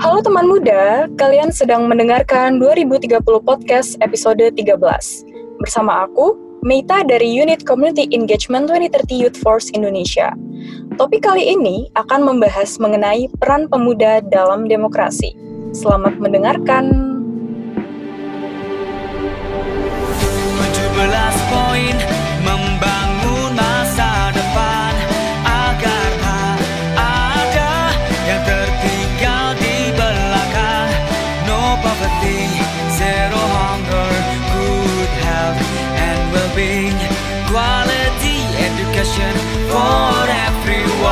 Halo teman muda, kalian sedang mendengarkan 2030 Podcast episode 13. Bersama aku, Meita dari unit Community Engagement 2030 Youth Force Indonesia. Topik kali ini akan membahas mengenai peran pemuda dalam demokrasi. Selamat mendengarkan. 17 poin membangun masa depan. Quality education for everyone.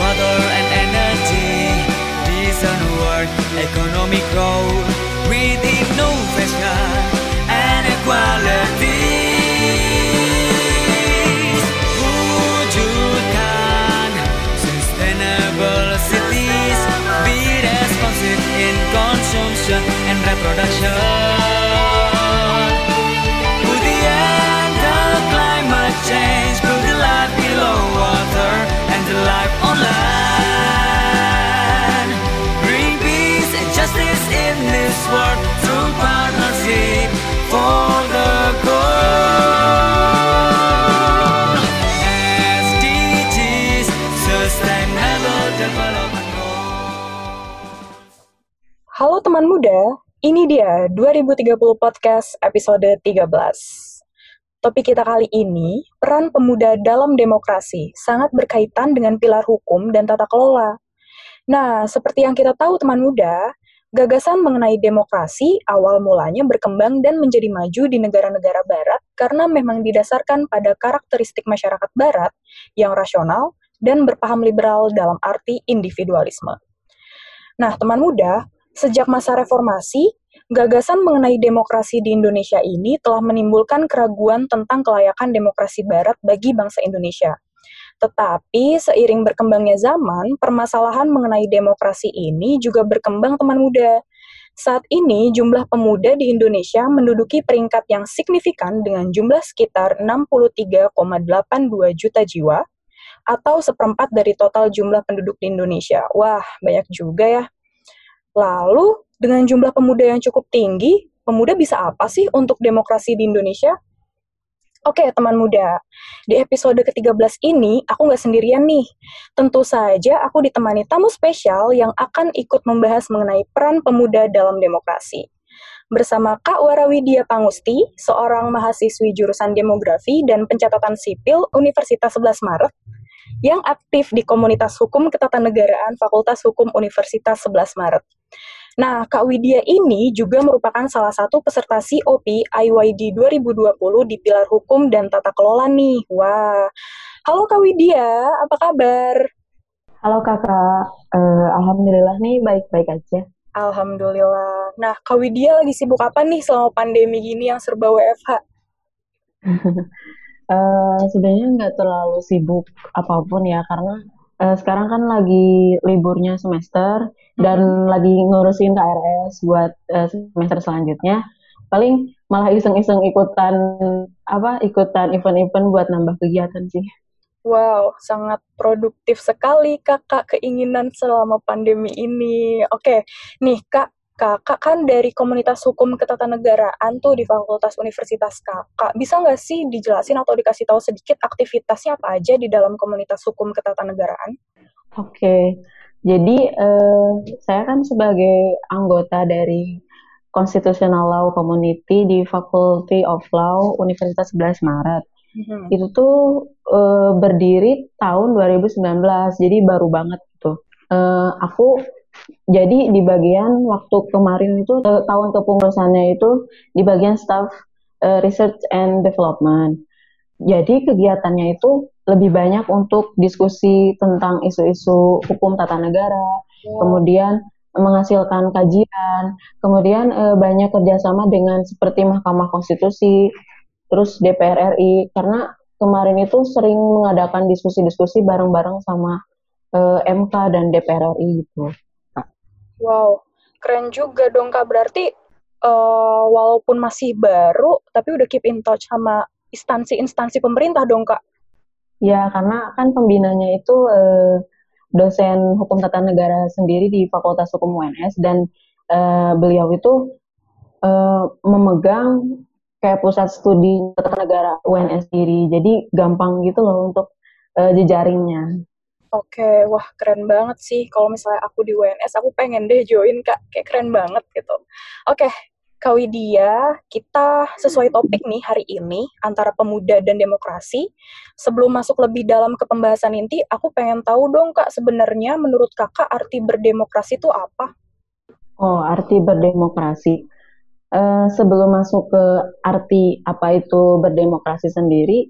Water and energy, decent work, economic growth with innovation and equality. Wujudkan sustainable cities, be responsive in consumption and reproduction. Change build the life below water and the life on land. Bring peace and justice in this world through partnership for the goal. SDGs, Sustainable Development Goals. Halo teman muda, ini dia 2030 Podcast episode 13. Topik kita kali ini, peran pemuda dalam demokrasi sangat berkaitan dengan pilar hukum dan tata kelola. Nah, seperti yang kita tahu teman muda, gagasan mengenai demokrasi awal mulanya berkembang dan menjadi maju di negara-negara barat karena memang didasarkan pada karakteristik masyarakat barat yang rasional dan berpaham liberal dalam arti individualisme. Nah, teman muda, sejak masa reformasi, gagasan mengenai demokrasi di Indonesia ini telah menimbulkan keraguan tentang kelayakan demokrasi barat bagi bangsa Indonesia. Tetapi, seiring berkembangnya zaman, permasalahan mengenai demokrasi ini juga berkembang teman muda. Saat ini, jumlah pemuda di Indonesia menduduki peringkat yang signifikan dengan jumlah sekitar 63,82 juta jiwa, atau seperempat dari total jumlah penduduk di Indonesia. Wah, banyak juga ya. Lalu, dengan jumlah pemuda yang cukup tinggi, pemuda bisa apa sih untuk demokrasi di Indonesia? Oke, teman muda, di episode ke-13 ini aku nggak sendirian nih. Tentu saja aku ditemani tamu spesial yang akan ikut membahas mengenai peran pemuda dalam demokrasi. Bersama Kak Warawidya Pangusti, seorang mahasiswi jurusan demografi dan pencatatan sipil Universitas 11 Maret, yang aktif di komunitas hukum ketatanegaraan Fakultas Hukum Universitas 11 Maret. Nah, Kak Widya ini juga merupakan salah satu peserta COP IYD 2020 di pilar hukum dan tata kelola nih. Wah, halo Kak Widya, apa kabar? Halo kakak, alhamdulillah nih baik-baik aja. Alhamdulillah. Nah, Kak Widya lagi sibuk apa nih selama pandemi gini yang serba WFH? Sebenarnya nggak terlalu sibuk apapun ya, karena sekarang kan lagi liburnya semester dan lagi ngurusin KRS buat semester selanjutnya. Paling malah iseng-iseng ikutan event-event buat nambah kegiatan sih. Wow, sangat produktif sekali kakak keinginan selama pandemi ini. Oke, nih kak, kakak kan dari komunitas hukum ketatanegaraan tuh di fakultas universitas kakak. Bisa nggak sih dijelasin atau dikasih tahu sedikit aktivitasnya apa aja di dalam komunitas hukum ketatanegaraan? Oke, jadi saya kan sebagai anggota dari Constitutional Law Community di Faculty of Law Universitas 11 Maret. Mm-hmm. Itu tuh berdiri tahun 2019, jadi baru banget gitu. Aku jadi di bagian waktu kemarin itu tahun kepengurusannya itu di bagian staff research and development. Jadi kegiatannya itu lebih banyak untuk diskusi tentang isu-isu hukum tata negara, kemudian menghasilkan kajian, kemudian banyak kerjasama dengan seperti Mahkamah Konstitusi, terus DPR RI, karena kemarin itu sering mengadakan diskusi-diskusi bareng-bareng sama MK dan DPR RI gitu. Wow, keren juga dong Kak. Berarti walaupun masih baru, tapi udah keep in touch sama instansi-instansi pemerintah dong, Kak? Ya, karena kan pembinanya itu dosen hukum tata negara sendiri di Fakultas Hukum UNS, dan beliau itu memegang kayak pusat studi tata negara UNS sendiri, jadi gampang gitu loh untuk jejaringnya. Oke, wah keren banget sih. Kalau misalnya aku di UNS, aku pengen deh join, Kak. Kayak keren banget gitu. Oke, Kak Widya, kita sesuai topik nih hari ini, antara pemuda dan demokrasi. Sebelum masuk lebih dalam ke pembahasan inti, aku pengen tahu dong, Kak, sebenarnya menurut Kakak arti berdemokrasi itu apa? Oh, arti berdemokrasi. Sebelum masuk ke arti apa itu berdemokrasi sendiri,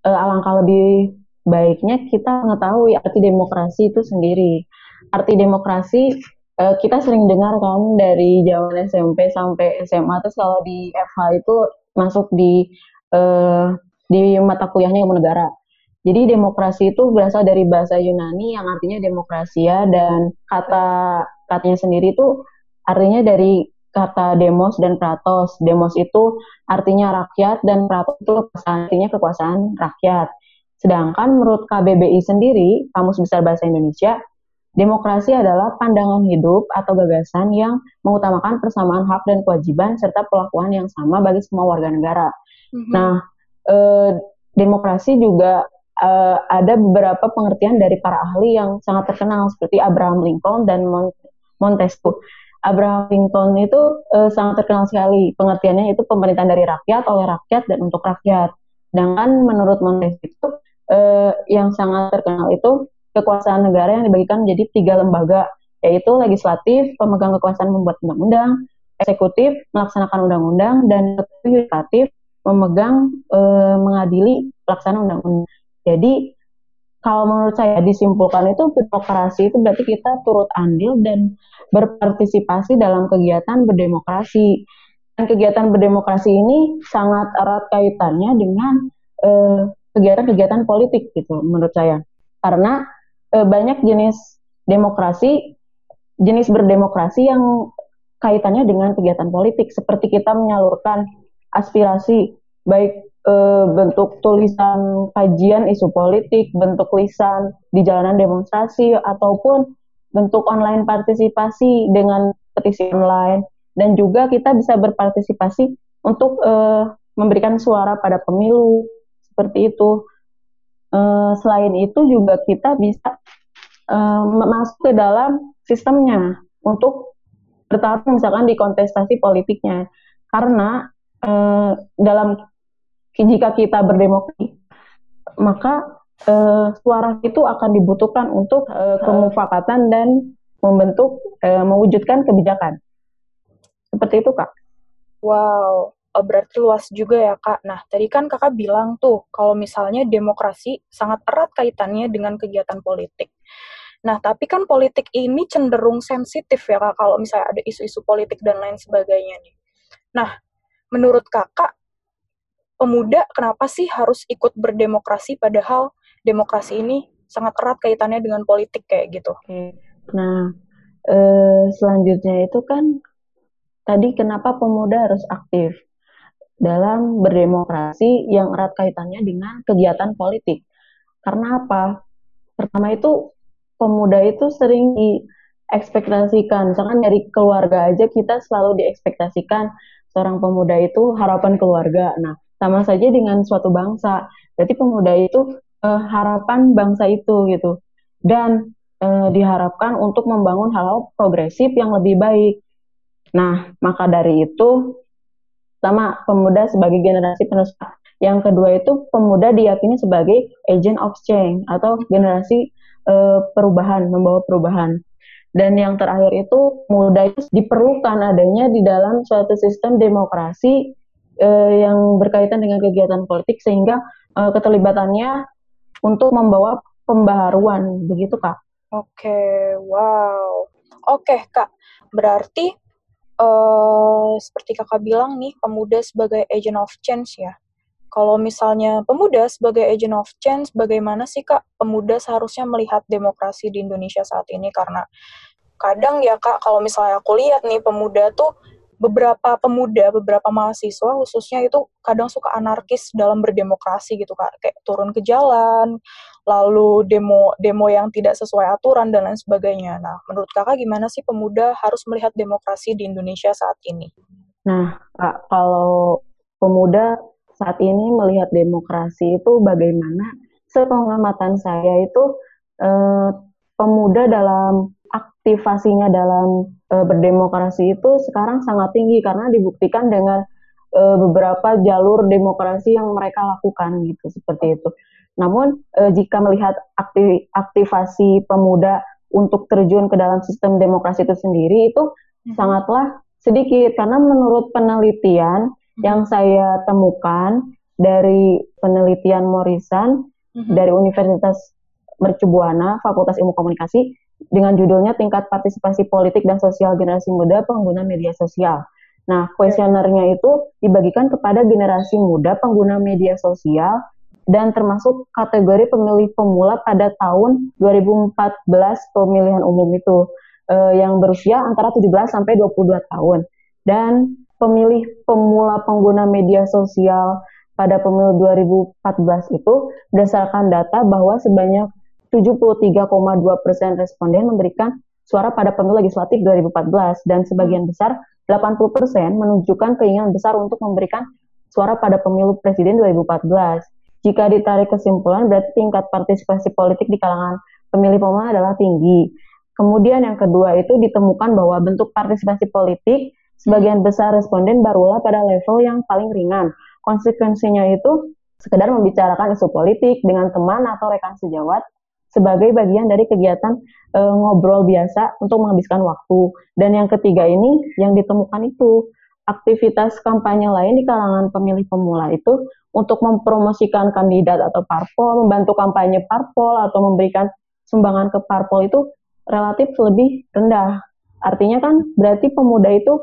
alangkah lebih baiknya kita mengetahui arti demokrasi itu sendiri. Arti demokrasi kita sering dengar kan dari zaman SMP sampai SMA, terus kalau di FH itu masuk di mata kuliahnya ilmu negara. Jadi demokrasi itu berasal dari bahasa Yunani yang artinya demokrasia, dan katanya sendiri itu artinya dari kata demos dan kratos. Demos itu artinya rakyat dan kratos itu artinya kekuasaan rakyat. Sedangkan menurut KBBI sendiri, Kamus Besar Bahasa Indonesia, demokrasi adalah pandangan hidup atau gagasan yang mengutamakan persamaan hak dan kewajiban serta perlakuan yang sama bagi semua warga negara. Mm-hmm. Nah, demokrasi juga ada beberapa pengertian dari para ahli yang sangat terkenal seperti Abraham Lincoln dan Montesquieu. Abraham Lincoln itu sangat terkenal sekali. Pengertiannya itu pemerintahan dari rakyat, oleh rakyat, dan untuk rakyat. Sedangkan menurut Montesquieu itu yang sangat terkenal itu kekuasaan negara yang dibagikan menjadi 3 lembaga, yaitu legislatif, pemegang kekuasaan membuat undang-undang, eksekutif, melaksanakan undang-undang, dan yudikatif, memegang mengadili pelaksanaan undang-undang. Jadi kalau menurut saya disimpulkan itu demokrasi itu berarti kita turut andil dan berpartisipasi dalam kegiatan berdemokrasi. Dan kegiatan berdemokrasi ini sangat erat kaitannya dengan kegiatan-kegiatan politik gitu menurut saya. Karena banyak jenis berdemokrasi yang kaitannya dengan kegiatan politik, seperti kita menyalurkan aspirasi, baik bentuk tulisan kajian isu politik, bentuk lisan di jalanan demonstrasi, ataupun bentuk online partisipasi dengan petisi online, dan juga kita bisa berpartisipasi untuk memberikan suara pada pemilu, seperti itu. Selain itu juga kita bisa masuk ke dalam sistemnya untuk bertarung misalkan di kontestasi politiknya, karena jika kita berdemokrasi maka suara itu akan dibutuhkan untuk kemufakatan dan membentuk mewujudkan kebijakan, seperti itu, Kak. Wow, berarti luas juga ya, Kak. Nah, tadi kan Kakak bilang tuh kalau misalnya demokrasi sangat erat kaitannya dengan kegiatan politik. Nah, tapi kan politik ini cenderung sensitif ya, Kak, kalau misalnya ada isu-isu politik dan lain sebagainya nih. Nah, menurut Kakak, pemuda kenapa sih harus ikut berdemokrasi padahal demokrasi ini sangat erat kaitannya dengan politik kayak gitu? Nah, selanjutnya itu kan tadi kenapa pemuda harus aktif dalam berdemokrasi yang erat kaitannya dengan kegiatan politik. Karena apa? Pertama itu pemuda itu sering diekspektasikan. Misalkan dari keluarga aja kita selalu diekspektasikan seorang pemuda itu harapan keluarga. Nah, sama saja dengan suatu bangsa. Berarti pemuda itu harapan bangsa itu gitu. Dan diharapkan untuk membangun hal-hal progresif yang lebih baik. Nah, maka dari itu pertama, pemuda sebagai generasi penerus. Yang kedua itu pemuda diyakini sebagai agent of change atau generasi perubahan, membawa perubahan. Dan yang terakhir itu pemuda itu diperlukan adanya di dalam suatu sistem demokrasi yang berkaitan dengan kegiatan politik, sehingga keterlibatannya untuk membawa pembaharuan, begitu, Kak. Oke, wow. Oke, Kak. Berarti seperti Kakak bilang nih, pemuda sebagai agent of change ya. Kalau misalnya pemuda sebagai agent of change, bagaimana sih, Kak, pemuda seharusnya melihat demokrasi di Indonesia saat ini? Karena kadang ya, Kak, kalau misalnya aku lihat nih, pemuda tuh beberapa pemuda, beberapa mahasiswa khususnya itu kadang suka anarkis dalam berdemokrasi gitu Kak. Kayak turun ke jalan, lalu demo yang tidak sesuai aturan dan lain sebagainya. Nah, menurut Kakak gimana sih pemuda harus melihat demokrasi di Indonesia saat ini? Nah, Kak, kalau pemuda saat ini melihat demokrasi itu bagaimana? Sepengamatan saya itu pemuda dalam aktivasinya dalam berdemokrasi itu sekarang sangat tinggi karena dibuktikan dengan beberapa jalur demokrasi yang mereka lakukan gitu, seperti itu. Namun jika melihat aktivasi pemuda untuk terjun ke dalam sistem demokrasi itu sendiri itu sangatlah sedikit karena menurut penelitian yang saya temukan dari penelitian Morisan dari Universitas Mercubuana, Fakultas Ilmu Komunikasi, dengan judulnya Tingkat Partisipasi Politik dan Sosial Generasi Muda Pengguna Media Sosial. Nah, kuesionernya itu dibagikan kepada generasi muda pengguna media sosial dan termasuk kategori pemilih pemula pada tahun 2014 pemilihan umum itu yang berusia antara 17 sampai 22 tahun. Dan pemilih pemula pengguna media sosial pada pemilu 2014 itu berdasarkan data bahwa sebanyak 73,2% responden memberikan suara pada pemilu legislatif 2014 dan sebagian besar 80% menunjukkan keinginan besar untuk memberikan suara pada pemilu presiden 2014. Jika ditarik kesimpulan berarti tingkat partisipasi politik di kalangan pemilih pemula adalah tinggi. Kemudian yang kedua itu ditemukan bahwa bentuk partisipasi politik sebagian besar responden barulah pada level yang paling ringan. Konsekuensinya itu sekedar membicarakan isu politik dengan teman atau rekan sejawat sebagai bagian dari kegiatan ngobrol biasa untuk menghabiskan waktu. Dan yang ketiga ini yang ditemukan itu aktivitas kampanye lain di kalangan pemilih pemula itu untuk mempromosikan kandidat atau parpol, membantu kampanye parpol atau memberikan sumbangan ke parpol itu relatif lebih rendah. Artinya kan berarti pemuda itu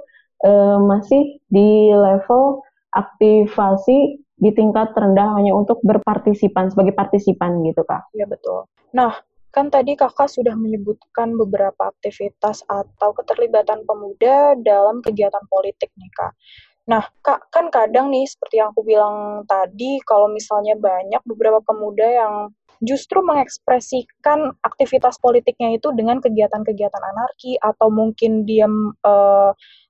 masih di level aktivasi di tingkat rendah hanya untuk berpartisipan, sebagai partisipan gitu, Kak. Iya, betul. Nah, kan tadi Kakak sudah menyebutkan beberapa aktivitas atau keterlibatan pemuda dalam kegiatan politik nih, Kak. Nah, Kak, kan kadang nih, seperti yang aku bilang tadi, kalau misalnya banyak beberapa pemuda yang justru mengekspresikan aktivitas politiknya itu dengan kegiatan-kegiatan anarki atau mungkin dia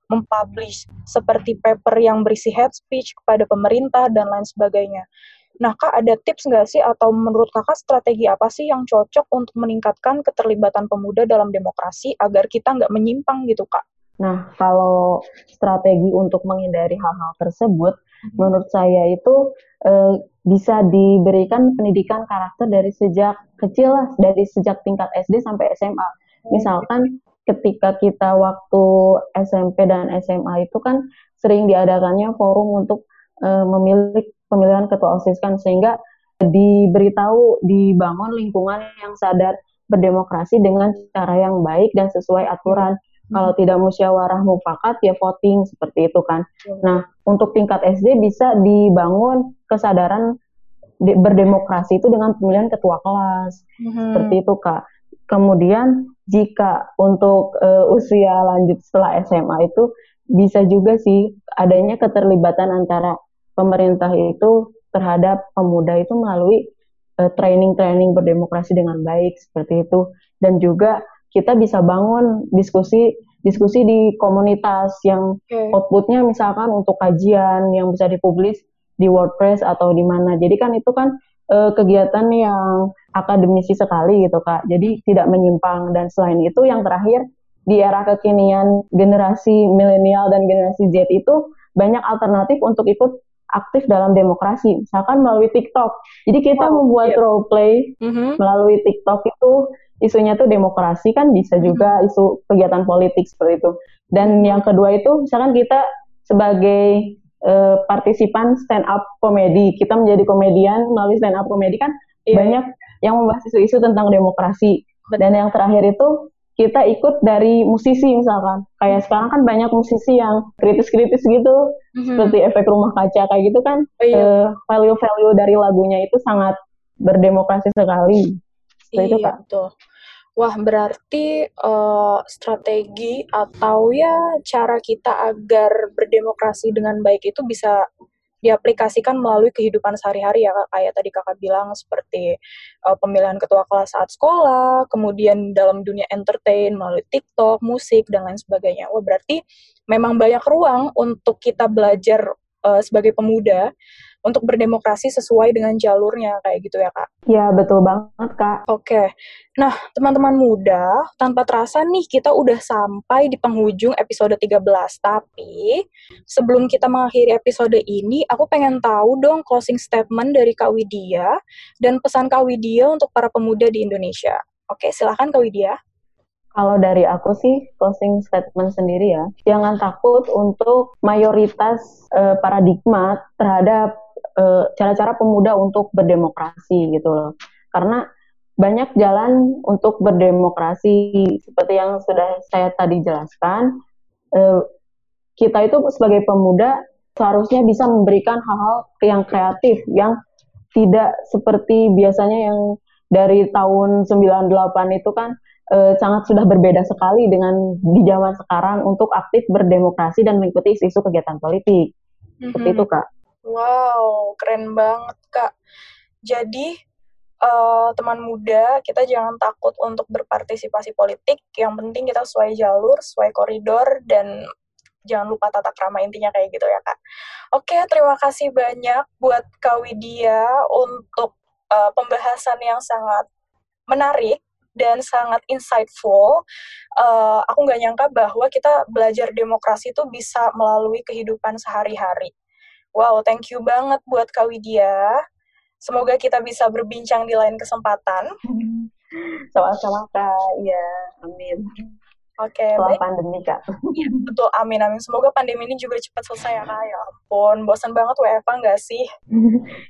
mempublish seperti paper yang berisi hate speech kepada pemerintah dan lain sebagainya. Nah, Kak, ada tips nggak sih atau menurut Kakak strategi apa sih yang cocok untuk meningkatkan keterlibatan pemuda dalam demokrasi agar kita nggak menyimpang gitu, Kak? Nah, kalau strategi untuk menghindari hal-hal tersebut, menurut saya itu bisa diberikan pendidikan karakter dari sejak kecil lah, dari sejak tingkat SD sampai SMA. Misalkan ketika kita waktu SMP dan SMA itu kan sering diadakannya forum untuk memilih pemilihan ketua OSIS kan, sehingga diberitahu dibangun lingkungan yang sadar berdemokrasi dengan cara yang baik dan sesuai aturan. Kalau tidak musyawarah mufakat ya voting, seperti itu kan. Nah, untuk tingkat SD bisa dibangun kesadaran berdemokrasi itu dengan pemilihan ketua kelas, seperti itu, Kak. Kemudian jika untuk usia lanjut setelah SMA itu bisa juga sih adanya keterlibatan antara pemerintah itu terhadap pemuda itu melalui training berdemokrasi dengan baik, seperti itu. Dan juga kita bisa bangun diskusi di komunitas yang outputnya misalkan untuk kajian yang bisa dipublish di WordPress atau di mana. Jadi kan itu kan kegiatan yang akademisi sekali gitu, Kak. Jadi tidak menyimpang. Dan selain itu yang terakhir di era kekinian generasi milenial dan generasi Z itu banyak alternatif untuk ikut aktif dalam demokrasi, misalkan melalui TikTok. Jadi kita membuat role play melalui TikTok itu isunya tuh demokrasi kan, bisa juga isu kegiatan politik seperti itu. Dan yang kedua itu misalkan kita sebagai partisipan stand up komedi, kita menjadi komedian melalui stand up komedi kan banyak yang membahas isu-isu tentang demokrasi. Dan yang terakhir itu kita ikut dari musisi misalkan, kayak sekarang kan banyak musisi yang kritis-kritis gitu, seperti efek rumah kaca kayak gitu kan, value-value dari lagunya itu sangat berdemokrasi sekali. Iya, betul. wah berarti strategi atau ya cara kita agar berdemokrasi dengan baik itu bisa diaplikasikan melalui kehidupan sehari-hari ya Kak, kayak tadi Kakak bilang seperti pemilihan ketua kelas saat sekolah, kemudian dalam dunia entertain melalui TikTok, musik, dan lain sebagainya. Wah berarti memang banyak ruang untuk kita belajar sebagai pemuda untuk berdemokrasi sesuai dengan jalurnya, kayak gitu ya Kak? Ya, betul banget Kak. Oke, nah teman-teman muda, tanpa terasa nih kita udah sampai di penghujung episode 13, tapi sebelum kita mengakhiri episode ini, aku pengen tahu dong closing statement dari Kak Widya, dan pesan Kak Widya untuk para pemuda di Indonesia. Oke, silakan Kak Widya. Kalau dari aku sih, closing statement sendiri ya, jangan takut untuk mayoritas paradigma terhadap cara-cara pemuda untuk berdemokrasi gitu loh. Karena banyak jalan untuk berdemokrasi, seperti yang sudah saya tadi jelaskan, kita itu sebagai pemuda seharusnya bisa memberikan hal-hal yang kreatif, yang tidak seperti biasanya yang dari tahun 98 itu kan, sangat sudah berbeda sekali dengan di zaman sekarang untuk aktif berdemokrasi dan mengikuti isu-isu kegiatan politik. Seperti itu, Kak. Wow, keren banget, Kak. Jadi, teman muda, kita jangan takut untuk berpartisipasi politik. Yang penting kita sesuai jalur, sesuai koridor, dan jangan lupa tata krama, intinya kayak gitu ya, Kak. Oke, terima kasih banyak buat Kak Widya untuk pembahasan yang sangat menarik dan sangat insightful. Aku nggak nyangka bahwa kita belajar demokrasi itu bisa melalui kehidupan sehari-hari. Wow, thank you banget buat Kak Widya. Semoga kita bisa berbincang di lain kesempatan. Sama-sama Kak, ya, amin. Oke, setelah baik. Pandemi Kak. Ya, betul, amin, amin. Semoga pandemi ini juga cepat selesai ya Kak. Ya ampun, bosan banget WFA nggak sih?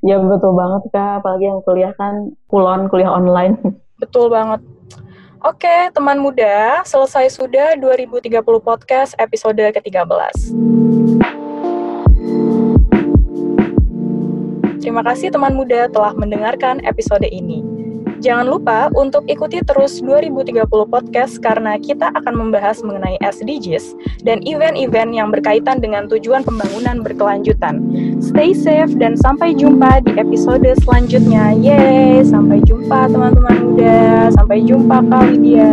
Ya betul banget Kak, apalagi yang kuliah kan kuliah online. Betul banget. Oke, teman muda, selesai sudah 2030 Podcast episode ke-13. Terima kasih teman muda telah mendengarkan episode ini. Jangan lupa untuk ikuti terus 2030 Podcast karena kita akan membahas mengenai SDGs dan event-event yang berkaitan dengan tujuan pembangunan berkelanjutan. Stay safe dan sampai jumpa di episode selanjutnya. Yeay, sampai jumpa teman-teman muda. Sampai jumpa Kak Widya.